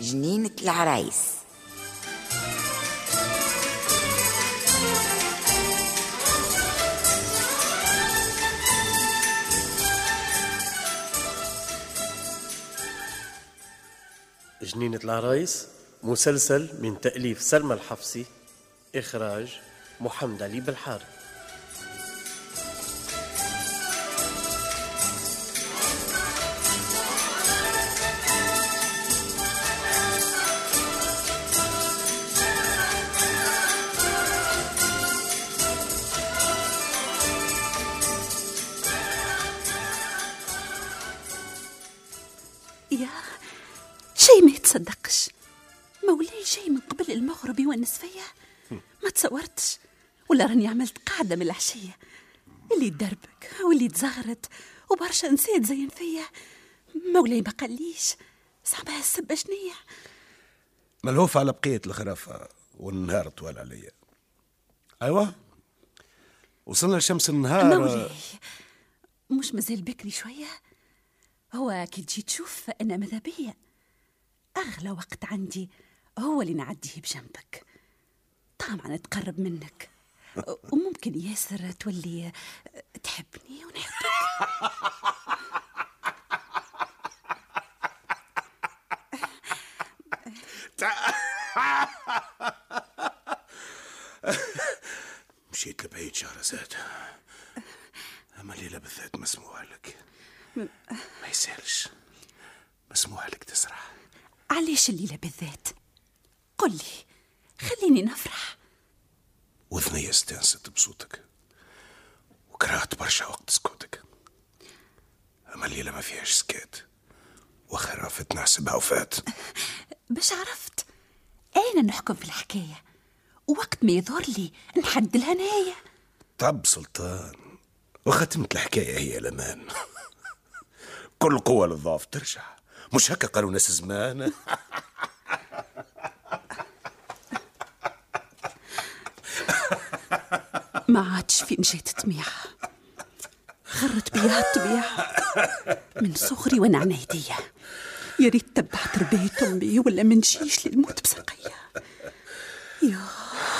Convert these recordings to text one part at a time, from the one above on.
جنينة العرايس. جنينة العرايس مسلسل من تأليف سلمى الحفصي، إخراج محمد علي بالحارث. شيء ما يتصدقش، مولاي جاي من قبل المغرب يونس فيا، ما تصورتش. ولا راني عملت قاعدة من العشية، اللي تدربك واللي تزغرت وبرشا نسيت زين فيا. مولاي ما قاليش صعبها السبة شنية ملهوف على بقية الخرافة، والنهار طوال عليا. أيوا وصلنا لشمس النهار. مولاي مش مازال بكري شوية؟ هو كي تجي تشوف أنا ماذا بيا أغلى وقت عندي هو اللي نعديه بجنبك، طبعا نتقرب منك، وممكن ياسر تولي تحبني ونحبك. مشيت لبعيد شهرزاد، أما الليلة بالذات مسموح لك، ما يسالش، مسموح لك تسرح. علاش الليلة بالذات؟ قل لي، خليني نفرح. وذني استانست بصوتك وكرهت برشا وقت سكوتك، أما الليلة ما فيهاش سكات، وخرافت نحسبها وفات. باش عرفت أنا نحكم في الحكاية، ووقت ما يظهر لي نحد لها نهاية. طب سلطان، وختمت الحكاية هي الأمان. كل قوة للضعف ترجع، مش هكا قالوا ناس زمان. ما عادش فين جات تميحة، غرت بيها الطبيعة من صغري وانا عنايدية. يا ريت تبعت رباية امي ولا ما نجيش للموت بسقية. يا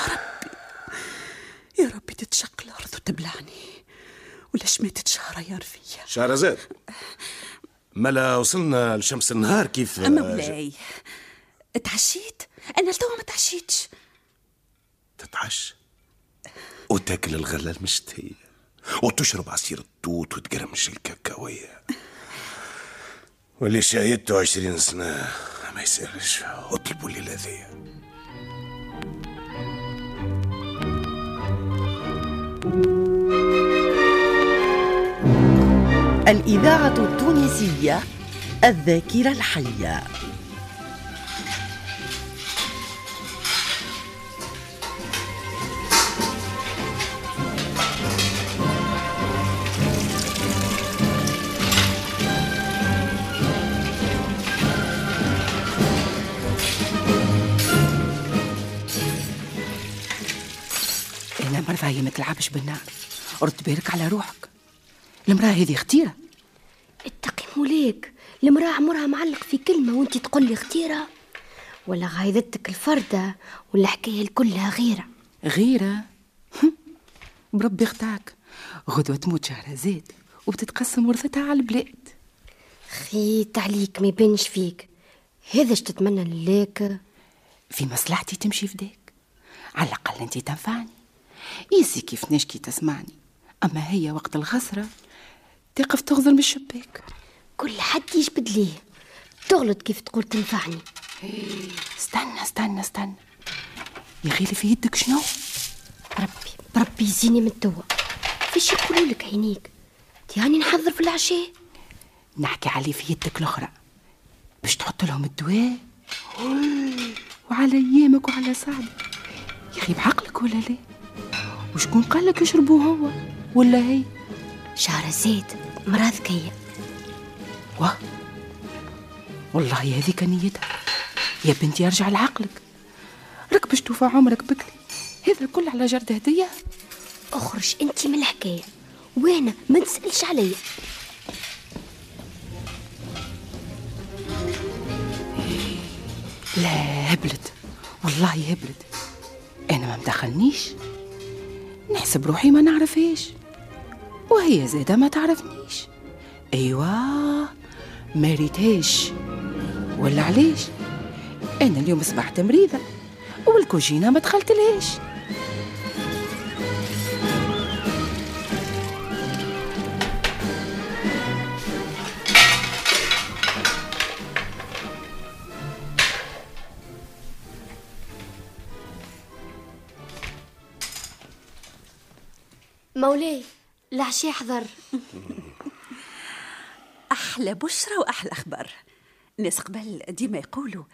ربي يا ربي، تتشق الارض وتبلعني، ولا شماتت شهرة يا رفية. شهرزاد، ملا وصلنا لشمس النهار كيف؟ مولاي تعشيت، أنا لتوا ما تعشيتش. تتعش وتاكل الغلة المشتية، وتشرب عصير التوت، وتقرمش الكاكاوية، واللي شايدته 20 سنة ما يسالش. اطلبوا لي اللذيذ. الإذاعة التونسية الذاكرة الحية. أنا مرضايا ما تلعبش بالنار، رد بالك على روحك، المرأة هذه خطيرة. اتقي مولاك، المرأة عمرها معلق في كلمة وانتي تقول لي خطيرة، ولا غايدتك الفردة ولا حكاية كلها غيرة غيرة. بربي اختعك، غدوة تموت شهرزاد وبتتقسم ورثتها على البلاد. خيت عليك، ما يبانش فيك هذاش تتمنى للاك. في مصلحتي تمشي فداك، على الأقل انتي تنفعني. يسي كيف نشكي تسمعني، أما هي وقت الغسرة تقف تغزر من الشباك. كل حد يجبد ليه، تغلط كيف تقول تنفعني. استنى استنى استنى يا غيلي، في يدك شنو؟ بربي بربي يزيني من توا، فيش يقولوا لك عينيك، يعني نحضر في العشاء؟ نحكي عليه في يدك الاخرى باش تحط لهم الدواء. وعلى ايامك وعلى سعدك، يخيب عقلك ولا ليه؟ وشكون قال لك يشربوا هو ولا هي؟ شهرزاد مرا ذكيه. واه والله هذيك نيتها يا بنتي، ارجع لعقلك، راك باش توفى عمرك بكري، هذا كل على جرد هديه. اخرج انت من الحكايه وانا ما تسالش عليا. لا هبلت والله هبلت، انا ما مدخلنيش، نحسب روحي ما نعرفهاش وهي زاده ما تعرفنيش. ايوا ما ريتهاش ولا علاش؟ انا اليوم اصبحت مريضه والكوجينه ما دخلتلهاش. مولاي العشاء حضر. أحلى بشرة وأحلى أخبار. الناس قبل ديما يقولوا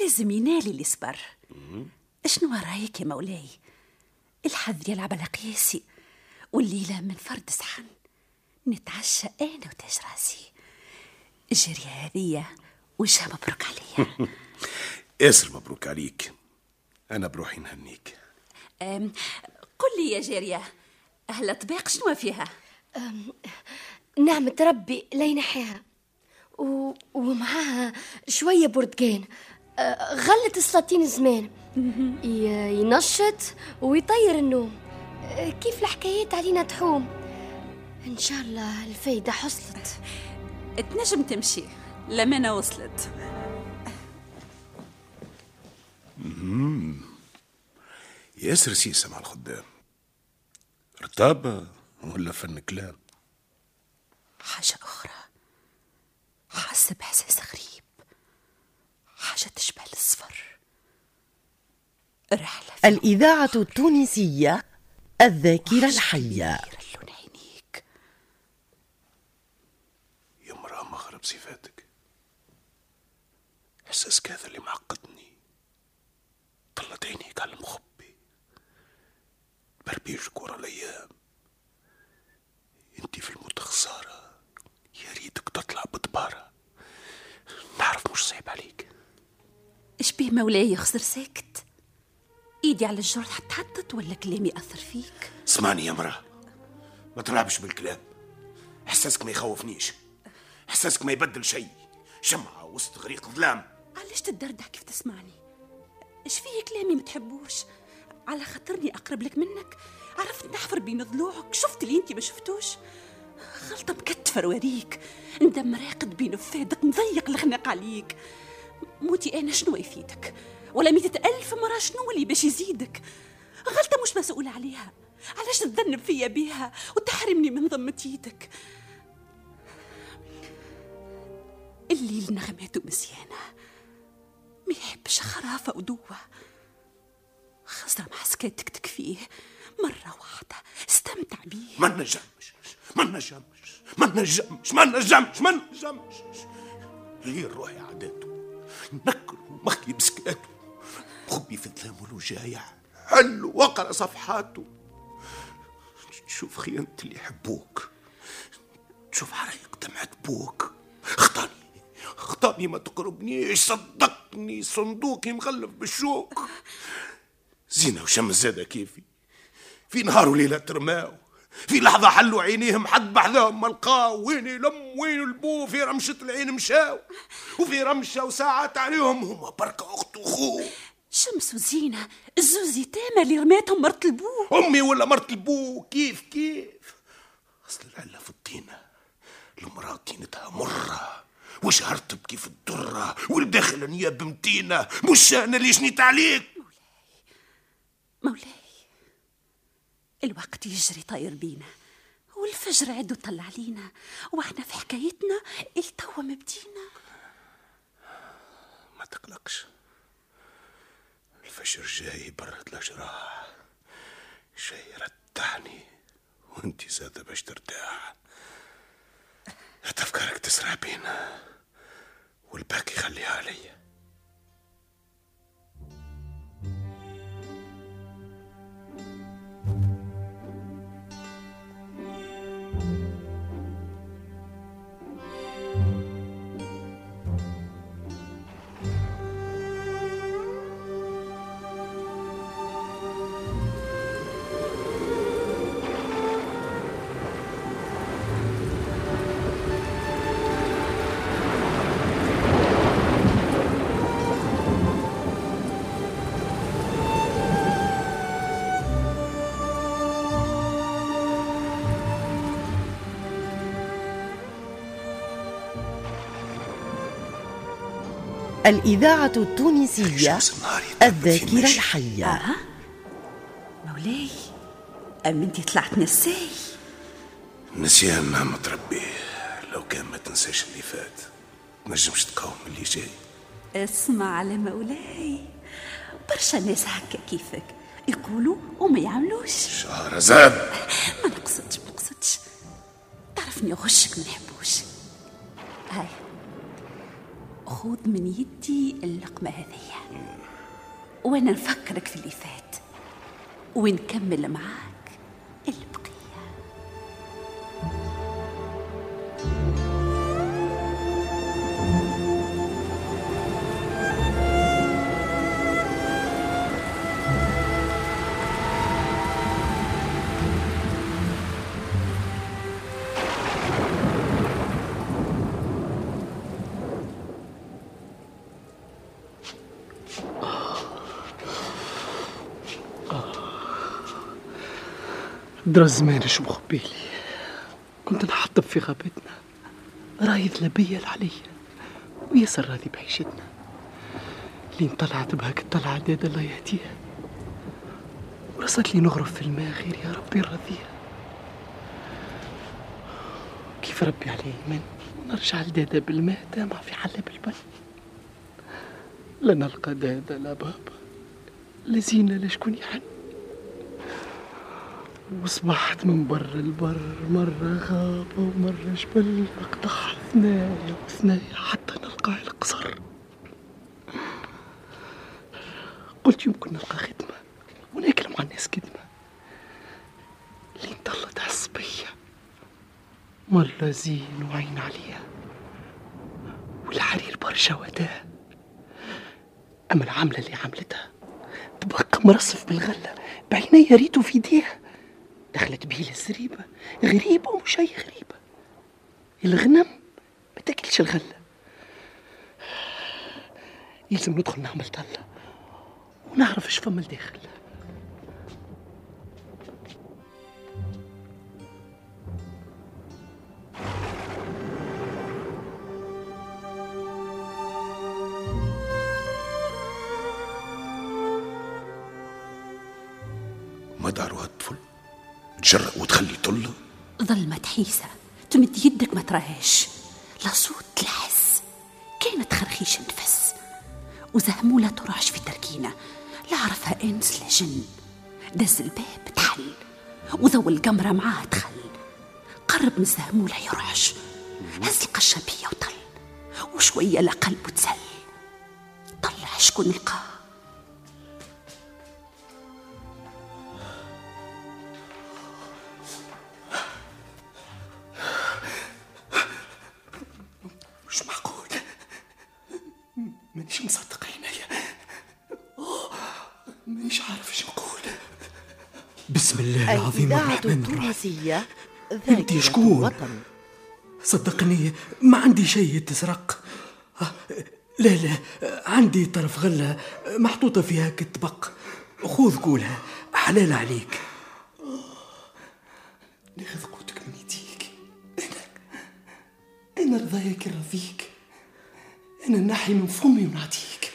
لازم ينالي اللي صبر. شنو رايك يا مولاي؟ الحظ يلعب على قياسي والليلة من فرد صحن نتعشى أنا وتاج راسي. الجرية هذية وجهها مبروك عليا. ياسر مبروك عليك، أنا بروحي نهنيك. قل لي يا جرية، أهلا طباق شنو فيها؟ نعمة ربي لا ينحيها، ومعها شوية برتقان، غلة السلاطين زمان، ينشط ويطير النوم، كيف الحكايات علينا تحوم. إن شاء الله الفايدة حصلت. تنجم تمشي لمنا وصلت. ياسر سيسة مع الخدام، رتابة ولا فن كلام؟ حاجة أخرى، حاسة بإحساس غريب، حاجة تشبه الصفر. رحلة الإذاعة التونسية الذاكرة الحية. لون عينيك يا امرأة مغرب صفاتك، إحساس كذا اللي معقدني، طلت عينيك على المخبي بربيجك ورا الايام. انت في الموت خساره، يا ريتك تطلع بدباره، نعرف مش صعيب عليك. اش بيه مولاي خسر ساكت؟ ايدي على الجرح تحطت ولا كلامي اثر فيك؟ اسمعني يا مراه، ما تلعبش بالكلام، احساسك ما يخوفنيش، احساسك ما يبدل شيء، شمعه وسط غريق ظلام. علاش تدردح كيف تسمعني؟ اش فيه كلامي ما تحبوش؟ على خاطرني اقرب لك منك عرفت نحفر بين ضلوعك، شفت اللي انت ما شفتوش. غلطه مكتفه رواريك، ندم راقد بين فادك، مضيق الخناق عليك. موتي انا شنو يفيدك؟ ولا 100,000 مره شنو اللي باش يزيدك؟ غلطه مش مسؤوله عليها، علاش تذنب فيا بيها وتحرمني من ضمتيتك؟ الليل نغماته مزيانه، ما يحبش خرافه ودوه، خزرة مع سكاتك تكفيه، مرة واحدة استمتع بيه. ما نجمش ما نجمش ما نجمش ما نجمش ما نجمش، غير روحي عاداته، نكره مخي بسكاته، حبي في الظلام والوجايع، حل وقرأ صفحاته، تشوف خيانة اللي يحبوك، تشوف حرايق دمعة بوك. اخطاني اخطاني ما تقربنيش، صدقني صندوقي مغلف بالشوك. زينة وشم الزادة كيفي، في نهار وليلة ترماو، في لحظة حلوا عينيهم حد بحذاهم ما لقاو، وين يلم وين يلبو، في رمشة العين مشاو، وفي رمشة وساعات عليهم هما بركة أخت وخو. شمس وزينة الزوز يتامى اللي رماتهم مرت البو، أمي ولا مرت البو كيف كيف. أصل العلة في الطينة، المرأة طينتها مرة، وشهر تبكي في الدرة والداخل نياب متينة، مش أنا اللي شنيت عليك. مولاي الوقت يجري طاير بينا، والفجر عد وطلع علينا، واحنا في حكايتنا التوا مبدينا. ما تقلقش، الفجر جاي برد الأجراح، جاي يرتحني وانتي زادة باش ترتاح. تسرع بينا والباقي خليها عليا. الإذاعة التونسية الذاكرة الحية. مولاي أمنتي طلعت نساي. نسيان نعمة ربي، لو كان ما تنساش اللي فات تنجمش تقاوم اللي جاي. اسمع على مولاي، برشا ناس هكا كيفك يقولوا وما يعملوش. شهرزاد ما نقصدش ما نقصدش، تعرفني غشك ما نحبوش. هاي خذ من يدي اللقمة هذية وأنا نفكرك في اللي فات ونكمل معاك البقية. درز مانش مخبيلي، كنت نحطب في غابتنا، راهي ذلبية العليا وياسر راضي بعيشتنا، لين طلعت بهاك الطلعة داد الله يهديها، ورصت لي نغرف في الماء غير يا ربي الرضية. كيف ربي علي إيمان نرجع لدادا بالماء دامع في حلب البن، لا نلقى دادا لا بابا لا زينة لا شكون يحن. وصبحت من بر البر، مرة غابة ومرة جبل، نقطع ثنايا وثنايا حتى نلقى القصر. قلت يمكن نلقى خدمة وناكل مع الناس خدمة، لين طلت عالصبية مرة زين وعين عليها والحرير برشا وداها، أما العملة اللي عملتها تبقى مرصف بالغلة بعينيا ريتو في ايديها. دخلت بيه للزريبة غريبة ومش أي غريبة، الغنم ما تاكلش الغلة، يلزم ندخل نعمل طلة ونعرف اش فما لداخل. ما داروا هالطفل تجرأ وتخلي طلة؟ ظلمة حيسة تمد يدك ما تراهاش، لا صوت لا حس، كانت خرخيش النفس وزهمو لا ترعش في تركينا، لا عرفها انس لا جن. دز الباب تحل وضو القمرة معاه دخل، قرب من زهمو لا يرعش، هز القشابية وطل وشوية لا قلبه تسل، طلع شكون لقاه. مانيش مصدق عينيا، مانيش عارف اش نقول. بسم الله العظيم الرحمن الرحيم. انتي شكون؟ صدقني ما عندي شيء تسرق، لا لا عندي طرف غلة محطوطة فيها كتبق، خذ قولها حلال عليك. ناخذ قوتك من يديك، انا رضاياك رضيك، أنا نحي من فمي ونعطيك.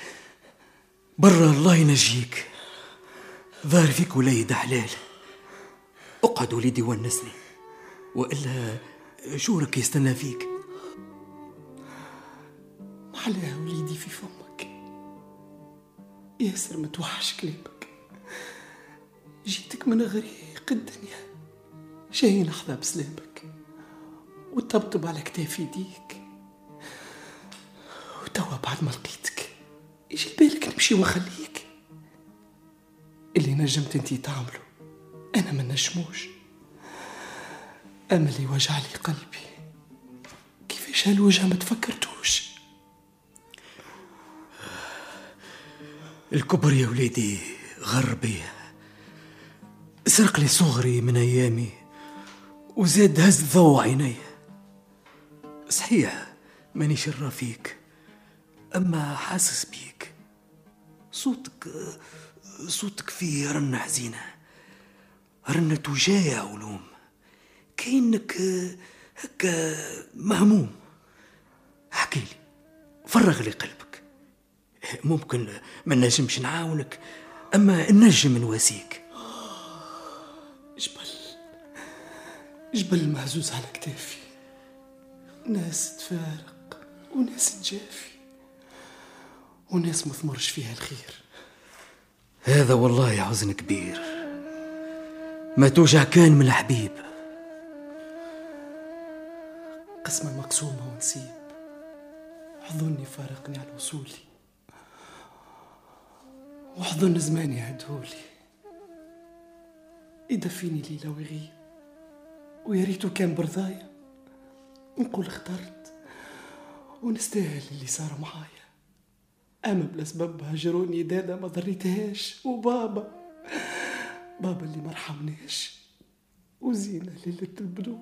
برا الله ينجيك، ظاهر فيك وليد حلال، اقعد وليدي ونسني، وإلا شورك يستنى فيك. معلاه وليدي في فمك، ياسر ما توحش كلامك، جيتك من غريق الدنيا جاي نحظى بسلامك وتطبطب على كتاف يديك بعد ما لقيتك يجي بالك نمشي ونخليك؟ اللي نجمت انتي تعمله انا ما نجموش. اما اللي وجع لي قلبي كيفاش هالوجه ما تفكرتوش. الكبر يا وليدي غر بيا، سرق لي صغري من ايامي وزاد هز ضوء عيني. صحيح ماني شر فيك، اما حاسس بيك. صوتك فيه رنة حزينة، رنة وجاية ولوم، كأنك هكا مهموم. حكيلي، فرغ لي قلبك. ممكن ما نجمش نعاونك، اما نجم نواسيك. جبل مهزوز على كتافي، ناس تفارق وناس تجافي وناس ما ثمرش فيها الخير. هذا والله حزن كبير، ما توجع كان من الحبيب. قسمة مقسومة ونسيب، حضني فارقني على وصولي، وحضن زماني عدهولي. يدفيني ليلة ويغيب، ويا ريتو كان برضايا نقول اخترت ونستاهل اللي صار معايا. أما بلا سبب هجروني دادا ما ضريتهاش، وبابا اللي مرحمناش، وزينة ليلة البدور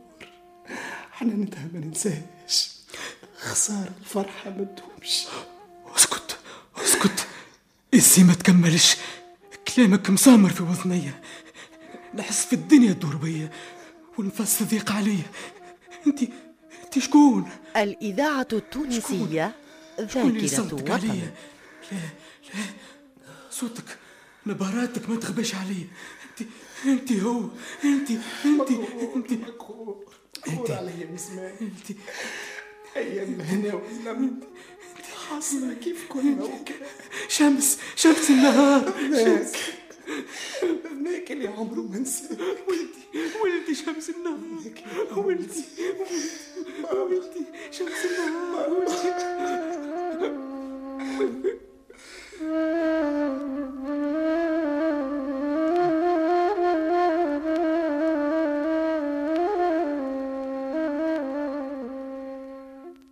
حنانتها ما ننساهاش. خسارة الفرحة ما تدومش. اسكت إسي ما تكملش، كلامك مسامر في وذنيا، نحس في الدنيا تدور بيا والنفس ضيق عليا. انتي شكون؟ الإذاعة التونسية ذاكرة وطن. لا صوتك نبراتك ما تخباش عليا. انت هو انت عليا من زمان. انت ايام هنا ولمت حاصله كيف كنا شمس النهار. ابنك اللي عمره ما نساك. ولدي شمس النهار، ولدي شمس النهار، ولدي.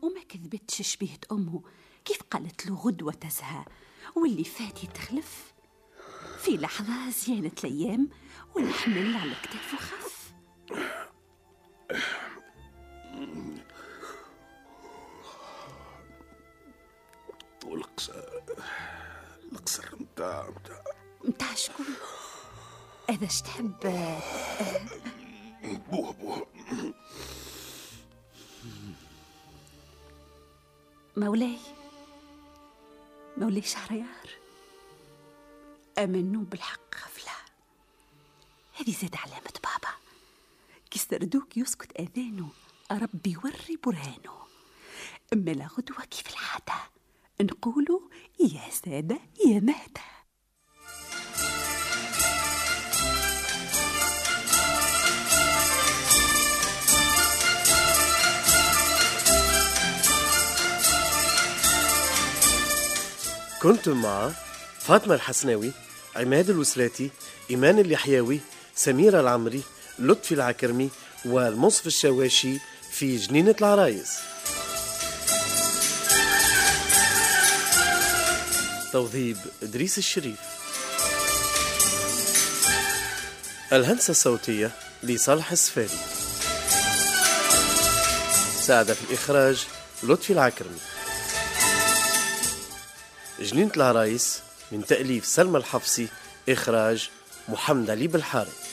وما كذبتش شبيهة أمه كيف قالت له غدوة تزهى، واللي فات يتخلف. في لحظة زيانت الأيام والحمل على كتافه خف. والقصر متاع شكون؟ إذا شتحب بوه مولاي شهريار. امنوا بالحق غفله، هذه زاد علامه بابا. كي سردوك يسكت اذانه، ربي يوري برهانه. اما لغدوه كيف العاده نقولوا يا ساده يا مهده. كنتم مع فاطمة الحسناوي، عماد الوسلاتي، إيمان اليحيوي، سميرة العمري، لطفي العكرمي والمنصف الشواشي في جنينة العرايس. توظيب إدريس الشريف. الهندسة الصوتية لصالح السفاري. ساعد في الإخراج لطفي العكرمي. جنينة العرايس من تأليف سلمى الحفصي، إخراج محمد علي بالحارث.